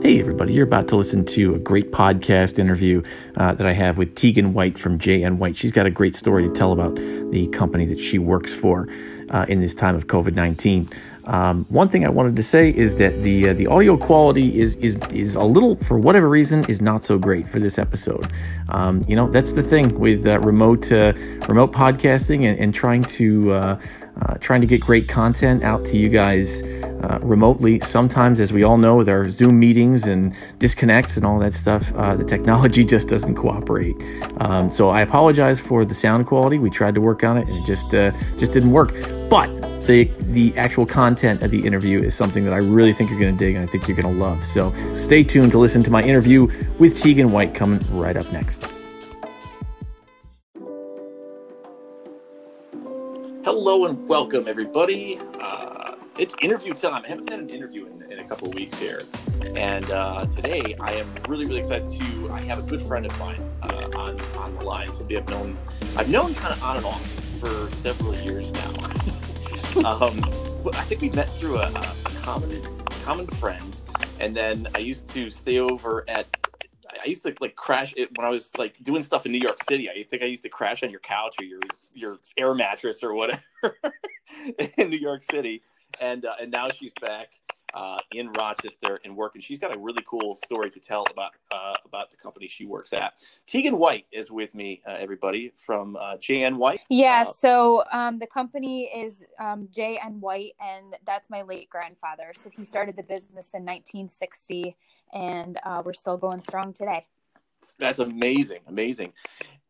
Hey everybody, you're about to listen to a great podcast interview that I have with Teagan White from JN White. She's got a great story to tell about the company that she works for in this time of COVID-19. One thing I wanted to say is that the audio quality is a little, for whatever reason, is not so great for this episode. You know, that's the thing with remote podcasting and trying to get great content out to you guys remotely. Sometimes, as we all know, with our Zoom meetings and disconnects and all that stuff, the technology just doesn't cooperate. So I apologize for the sound quality. We tried to work on it and it just didn't work. But the actual content of the interview is something that I really think you're going to dig and I think you're going to love. So stay tuned to listen to my interview with Teagan White coming right up next. Hello and welcome, everybody. It's interview time. I haven't had an interview in a couple of weeks here. And today I am really excited to, I have a good friend of mine on the line. Somebody I've known kind of on and off for several years now. I think we met through a common friend, and then I used to stay over at. I used to like crash it when I was like doing stuff in New York City. I think I used to crash on your couch or your air mattress or whatever in New York City, and now she's back in Rochester and working. She's got a really cool story to tell about the company she works at. Teagan White is with me, everybody, from JN White. Yeah, so the company is JN White, and that's my late grandfather. So he started the business in 1960, and we're still going strong today. That's amazing.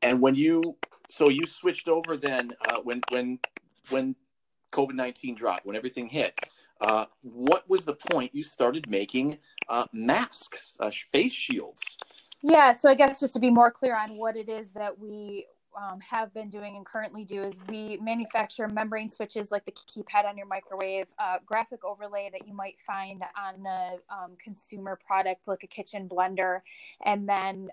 And you switched over then when COVID-19 dropped, when everything hit. What was the point you started making masks, face shields? Yeah, so I guess just to be more clear on what it is that we have been doing and currently do is we manufacture membrane switches like the keypad on your microwave, graphic overlay that you might find on the consumer product like a kitchen blender, and then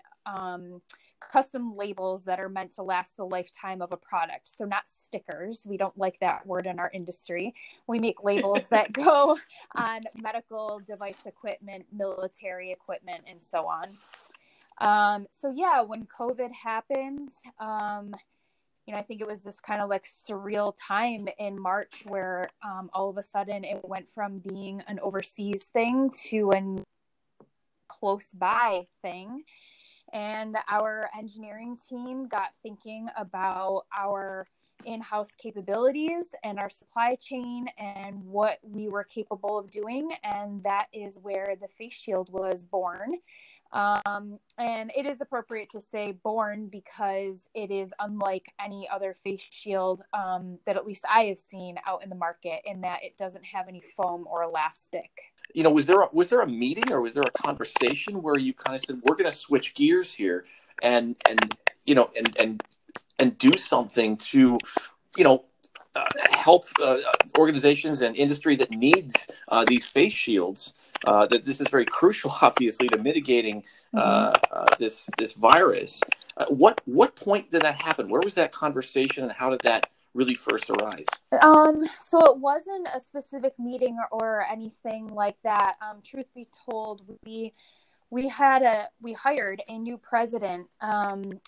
custom labels that are meant to last the lifetime of a product. So not stickers. We don't like that word in our industry. We make labels that go on medical device equipment, military equipment, and so on. When COVID happened, I think it was this kind of like surreal time in March where all of a sudden it went from being an overseas thing to a close by thing. And our engineering team got thinking about our in-house capabilities and our supply chain and what we were capable of doing. And that is where the face shield was born. And it is appropriate to say born because it is unlike any other face shield that at least I have seen out in the market in that it doesn't have any foam or elastic. You know, was there a meeting or was there a conversation where you kind of said, we're going to switch gears here and do something to, help organizations and industry that needs these face shields, that this is very crucial, obviously, to mitigating this virus. What point did that happen? Where was that conversation and how did that really first arise? So it wasn't a specific meeting or anything like that. Truth be told, we hired a new president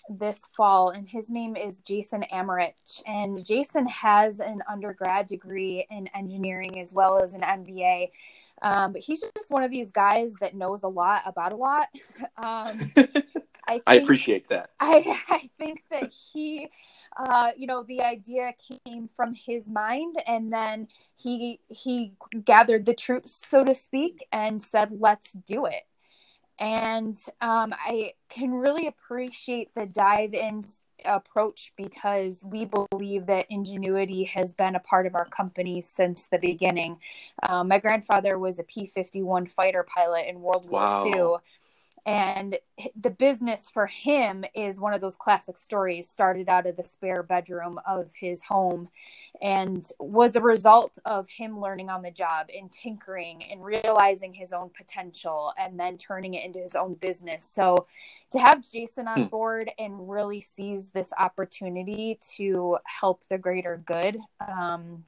this fall, and his name is Jason Americh. And Jason has an undergrad degree in engineering as well as an MBA. But he's just one of these guys that knows a lot about a lot. I appreciate that. I think that he, the idea came from his mind, and then he gathered the troops, so to speak, and said, let's do it. And I can really appreciate the dive-in approach because we believe that ingenuity has been a part of our company since the beginning. My grandfather was a P-51 fighter pilot in World War II. And the business for him is one of those classic stories, started out of the spare bedroom of his home and was a result of him learning on the job and tinkering and realizing his own potential and then turning it into his own business. So to have Jason on board and really seize this opportunity to help the greater good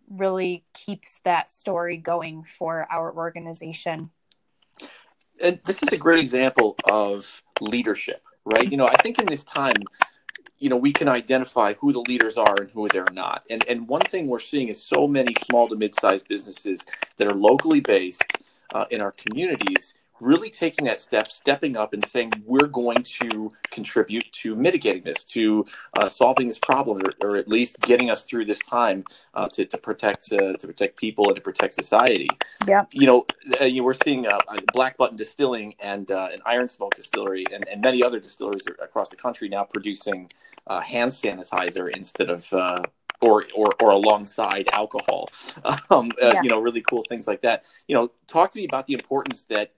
really keeps that story going for our organization. and this is a great example of leadership, right? You know, I think in this time, you know, we can identify who the leaders are and who they're not. And one thing we're seeing is so many small to mid-sized businesses that are locally based in our communities really taking that step, stepping up and saying, we're going to contribute to mitigating this, to solving this problem, or at least getting us through this time to protect people and to protect society. Yeah. You know, we're seeing Black Button Distilling and Iron Smoke Distillery and many other distilleries across the country now producing hand sanitizer instead of or alongside alcohol. You know, really cool things like that. You know, talk to me about the importance that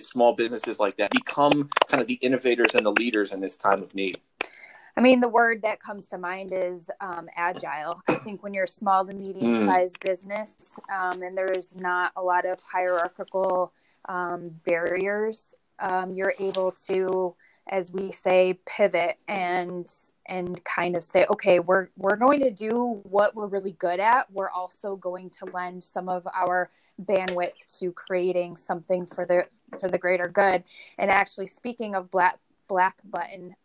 small businesses like that become kind of the innovators and the leaders in this time of need. I mean, the word that comes to mind is agile. I think when you're a small to medium-sized business and there's not a lot of hierarchical barriers, you're able to, as we say, pivot and kind of say, okay, we're going to do what we're really good at. We're also going to lend some of our bandwidth to creating something for the greater good. And actually, speaking of Black Button,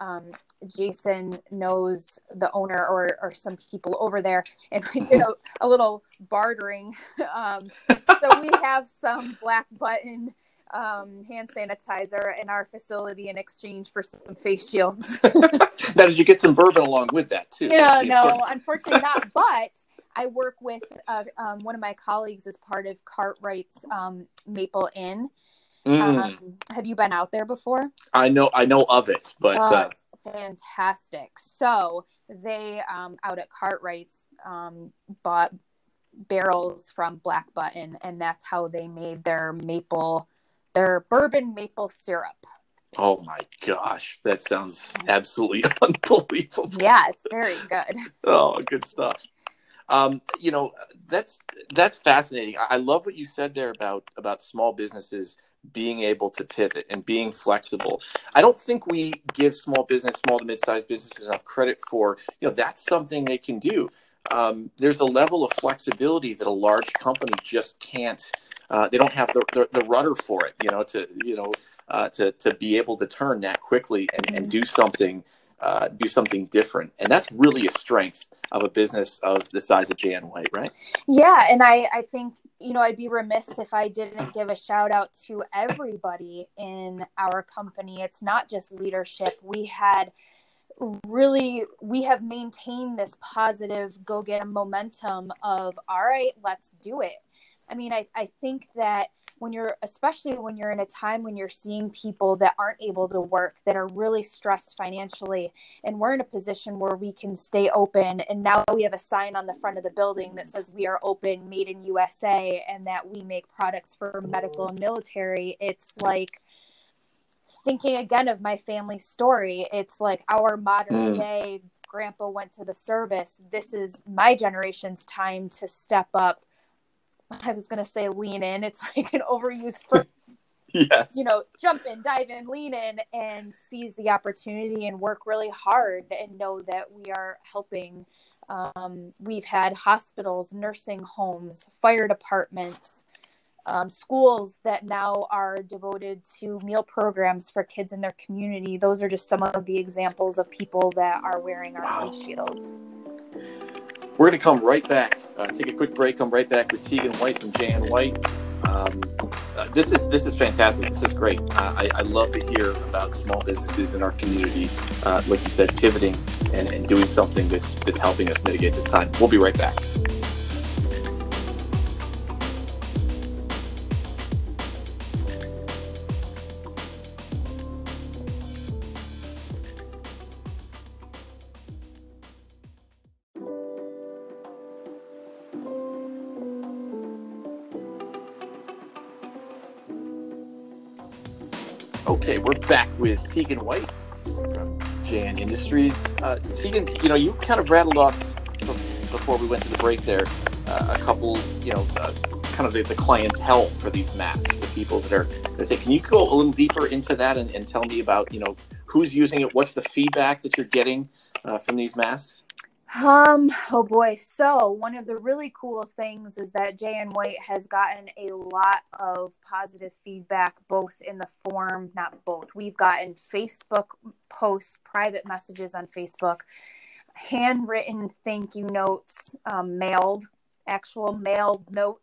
Jason knows the owner or some people over there, and we did a little bartering. So we have some Black Button hand sanitizer in our facility in exchange for some face shields. Now, did you get some bourbon along with that too? Yeah, no, unfortunately not. But I work with one of my colleagues as part of Cartwright's Maple Inn. Have you been out there before? I know of it, but fantastic. So they out at Cartwright's bought barrels from Black Button, and that's how they made their bourbon maple syrup. Oh my gosh, that sounds absolutely unbelievable. Yeah, it's very good. Oh, good stuff. You know, that's fascinating. I love what you said there about small businesses being able to pivot and being flexible. I don't think we give small to mid-sized businesses enough credit for, you know, that's something they can do. There's a level of flexibility that a large company just can't. They don't have the rudder for it, you know, to be able to turn that quickly and do something different. And that's really a strength of a business of the size of JN White, right? Yeah. And I think, you know, I'd be remiss if I didn't give a shout out to everybody in our company. It's not just leadership. We have maintained this positive go get momentum of, all right, let's do it. I mean, I think that especially when you're in a time when you're seeing people that aren't able to work, that are really stressed financially, and we're in a position where we can stay open. And now we have a sign on the front of the building that says we are open, made in USA, and that we make products for medical and military. It's like, thinking again of my family story, it's like our modern day grandpa went to the service. This is my generation's time to step up. I was going to say lean in. It's like an overused phrase. Yes. You know, jump in, dive in, lean in, and seize the opportunity and work really hard and know that we are helping. We've had hospitals, nursing homes, fire departments, schools that now are devoted to meal programs for kids in their community. Those are just some of the examples of people that are wearing our face shields. We're going to come right back, take a quick break, come right back with Teagan White from JN White. This is fantastic. This is great. I love to hear about small businesses in our community, like you said, pivoting and doing something that's helping us mitigate this time. We'll be right back. Okay, we're back with Teagan White from JN Industries. Teagan, you know, you kind of rattled off before we went to the break there a couple, you know, kind of the clientele for these masks, the people that are. Can you go a little deeper into that and tell me about, you know, who's using it? What's the feedback that you're getting from these masks? Oh boy. So one of the really cool things is that JN White has gotten a lot of positive feedback, both in the form, not both. We've gotten Facebook posts, private messages on Facebook, handwritten thank you notes, mailed, actual mailed notes,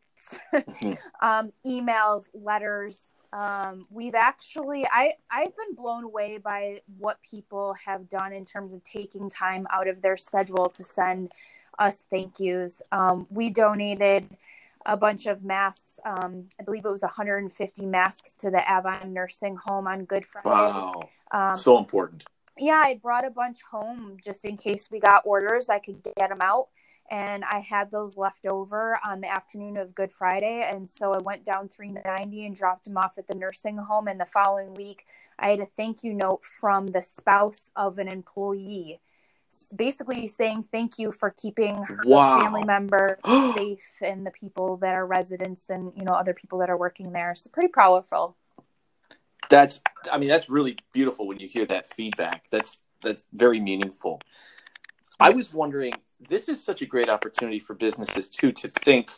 emails, letters. We've actually, I've been blown away by what people have done in terms of taking time out of their schedule to send us thank yous. We donated a bunch of masks. I believe it was 150 masks to the Avon Nursing Home on Good Friday. Wow. So important. Yeah. I brought a bunch home just in case we got orders, I could get them out. And I had those left over on the afternoon of Good Friday. And so I went down 390 and dropped them off at the nursing home. And the following week, I had a thank you note from the spouse of an employee, basically saying thank you for keeping her family member safe and the people that are residents and, you know, other people that are working there. So pretty powerful. That's, I mean, that's really beautiful when you hear that feedback. That's very meaningful. I was wondering, this is such a great opportunity for businesses, too, to think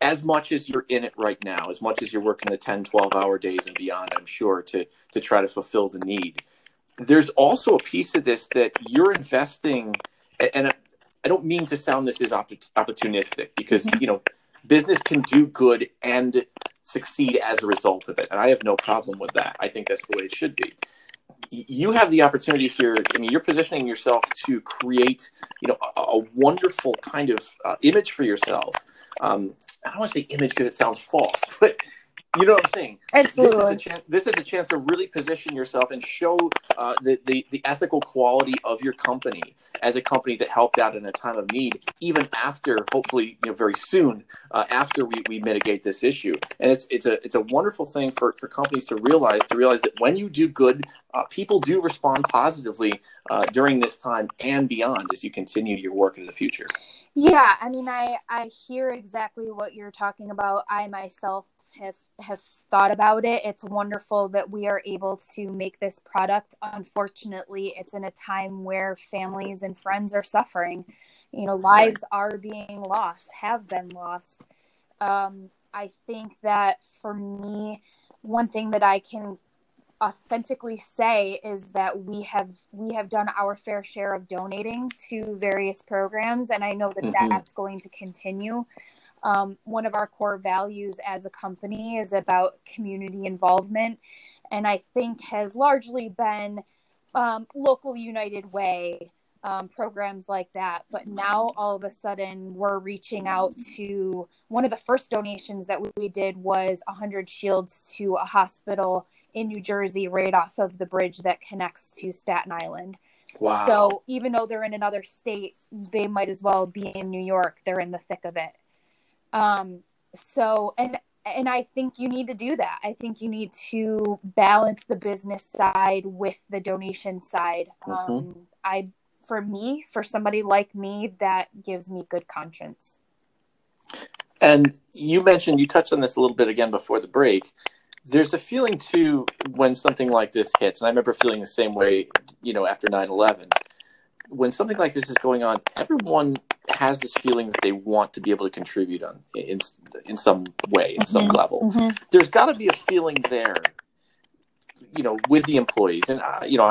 as much as you're in it right now, as much as you're working the 10, 12-hour days and beyond, I'm sure, to try to fulfill the need. There's also a piece of this that you're investing, and I don't mean to sound this as opportunistic, because, you know, business can do good and succeed as a result of it, and I have no problem with that. I think that's the way it should be. You have the opportunity here. I mean, you're positioning yourself to create, you know, a wonderful kind of image for yourself. I don't want to say image because it sounds false, but you know what I'm saying? Absolutely. This is a chance to really position yourself and show the ethical quality of your company as a company that helped out in a time of need, even after, hopefully, you know, very soon after we mitigate this issue. And it's a wonderful thing for companies to realize that when you do good, people do respond positively during this time and beyond as you continue your work in the future. Yeah, I mean, I hear exactly what you're talking about. I myself have thought about it. It's wonderful that we are able to make this product. Unfortunately, it's in a time where families and friends are suffering. You know, lives are being lost, have been lost. I think that for me, one thing that I can authentically say is that we have done our fair share of donating to various programs, and I know that that's going to continue. One of our core values as a company is about community involvement, and I think has largely been local United Way, programs like that. But now all of a sudden we're reaching out to, one of the first donations that we did was 100 shields to a hospital in New Jersey, right off of the bridge that connects to Staten Island. Wow. So even though they're in another state, they might as well be in New York. They're in the thick of it. So, and I think you need to do that. I think you need to balance the business side with the donation side. For somebody like me, that gives me good conscience. And you touched on this a little bit again before the break. There's a feeling, too, when something like this hits, and I remember feeling the same way, you know, after 9/11. When something like this is going on, everyone has this feeling that they want to be able to contribute in some way, in some level. There's got to be a feeling there, you know, with the employees. And, you know,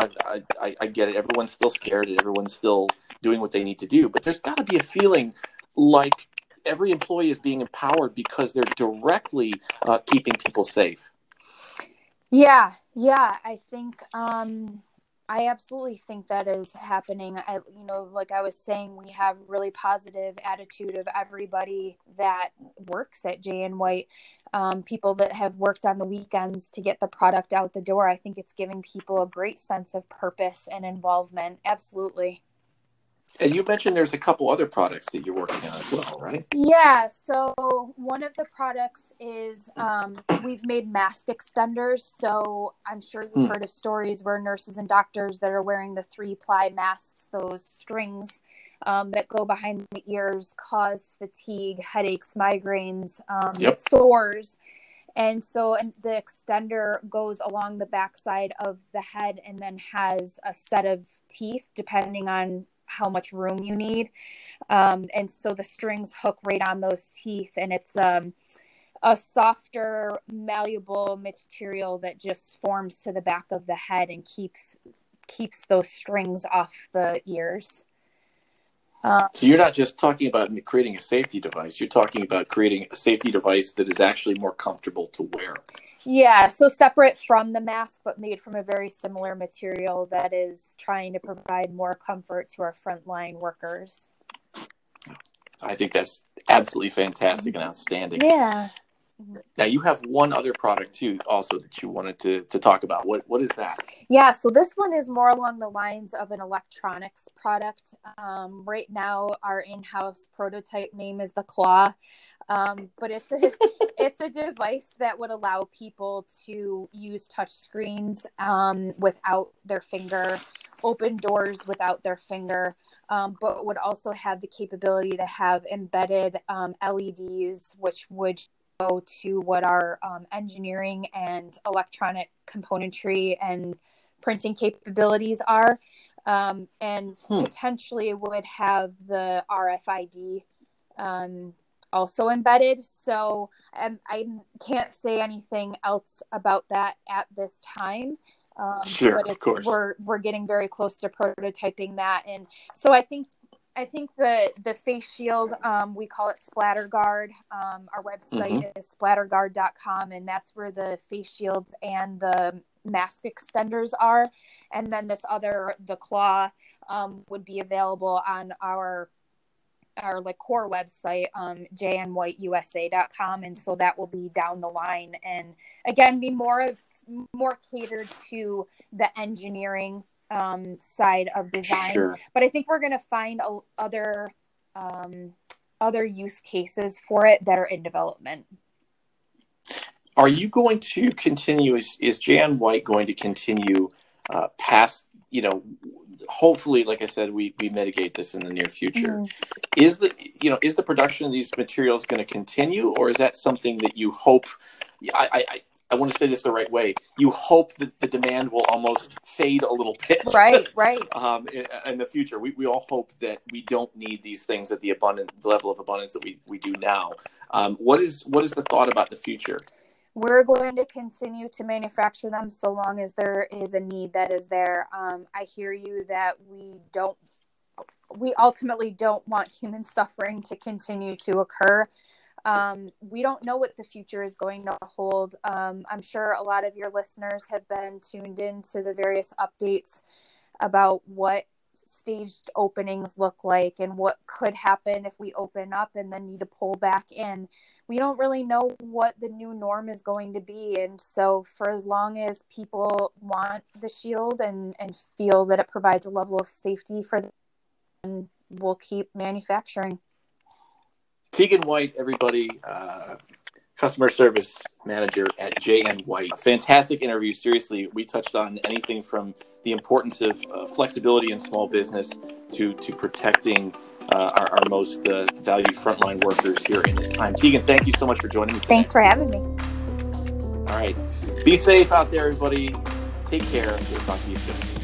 I get it. Everyone's still scared and everyone's still doing what they need to do. But there's got to be a feeling like every employee is being empowered because they're directly keeping people safe. Yeah, I think I absolutely think that is happening. You know, like I was saying, we have really positive attitude of everybody that works at JN White. People that have worked on the weekends to get the product out the door. I think it's giving people a great sense of purpose and involvement. Absolutely. And you mentioned there's a couple other products that you're working on as well, right? Yeah. So one of the products is we've made mask extenders. So I'm sure you've heard of stories where nurses and doctors that are wearing the 3-ply masks, those strings that go behind the ears, cause fatigue, headaches, migraines, sores. And so the extender goes along the backside of the head and then has a set of teeth, depending on how much room you need. And so the strings hook right on those teeth, and it's a softer, malleable material that just forms to the back of the head and keeps those strings off the ears. So you're not just talking about creating a safety device. You're talking about creating a safety device that is actually more comfortable to wear. Yeah, so separate from the mask, but made from a very similar material that is trying to provide more comfort to our frontline workers. I think that's absolutely fantastic and outstanding. Yeah. Now, you have one other product, too, also that you wanted to talk about. What is that? Yeah, so this one is more along the lines of an electronics product. Right now, our in-house prototype name is The Claw, but it's a, it's a device that would allow people to use touch screens without their finger, open doors without their finger, but would also have the capability to have embedded LEDs, which would go to what our engineering and electronic componentry and printing capabilities are, and potentially would have the RFID also embedded. So I can't say anything else about that at this time. Sure, but of course. We're getting very close to prototyping that, and so I think the face shield, we call it Splatter Guard. Our website is splatterguard.com, and that's where the face shields and the mask extenders are. And then this other, The Claw, would be available on our core website, jnwhiteusa.com. And so that will be down the line. And again, be more catered to the engineering side of design, sure. But I think we're going to find other use cases for it that are in development. Are you going to continue? Is JN White going to continue past? You know, hopefully, like I said, we mitigate this in the near future. Mm-hmm. Is the production of these materials going to continue, or is that something that you hope? I want to say this the right way. You hope that the demand will almost fade a little bit. Right. In the future, we all hope that we don't need these things at the level of abundance that we do now. What is the thought about the future? We're going to continue to manufacture them so long as there is a need that is there. I hear you that we ultimately don't want human suffering to continue to occur. We don't know what the future is going to hold. I'm sure a lot of your listeners have been tuned in to the various updates about what staged openings look like and what could happen if we open up and then need to pull back in. We don't really know what the new norm is going to be. And so for as long as people want the shield and feel that it provides a level of safety for them, we'll keep manufacturing. Teagan White, everybody, customer service manager at JN White. Fantastic interview. Seriously, we touched on anything from the importance of flexibility in small business to protecting our most valued frontline workers here in this time. Teagan, thank you so much for joining me today. Thanks for having me. All right. Be safe out there, everybody. Take care. We'll talk to you soon.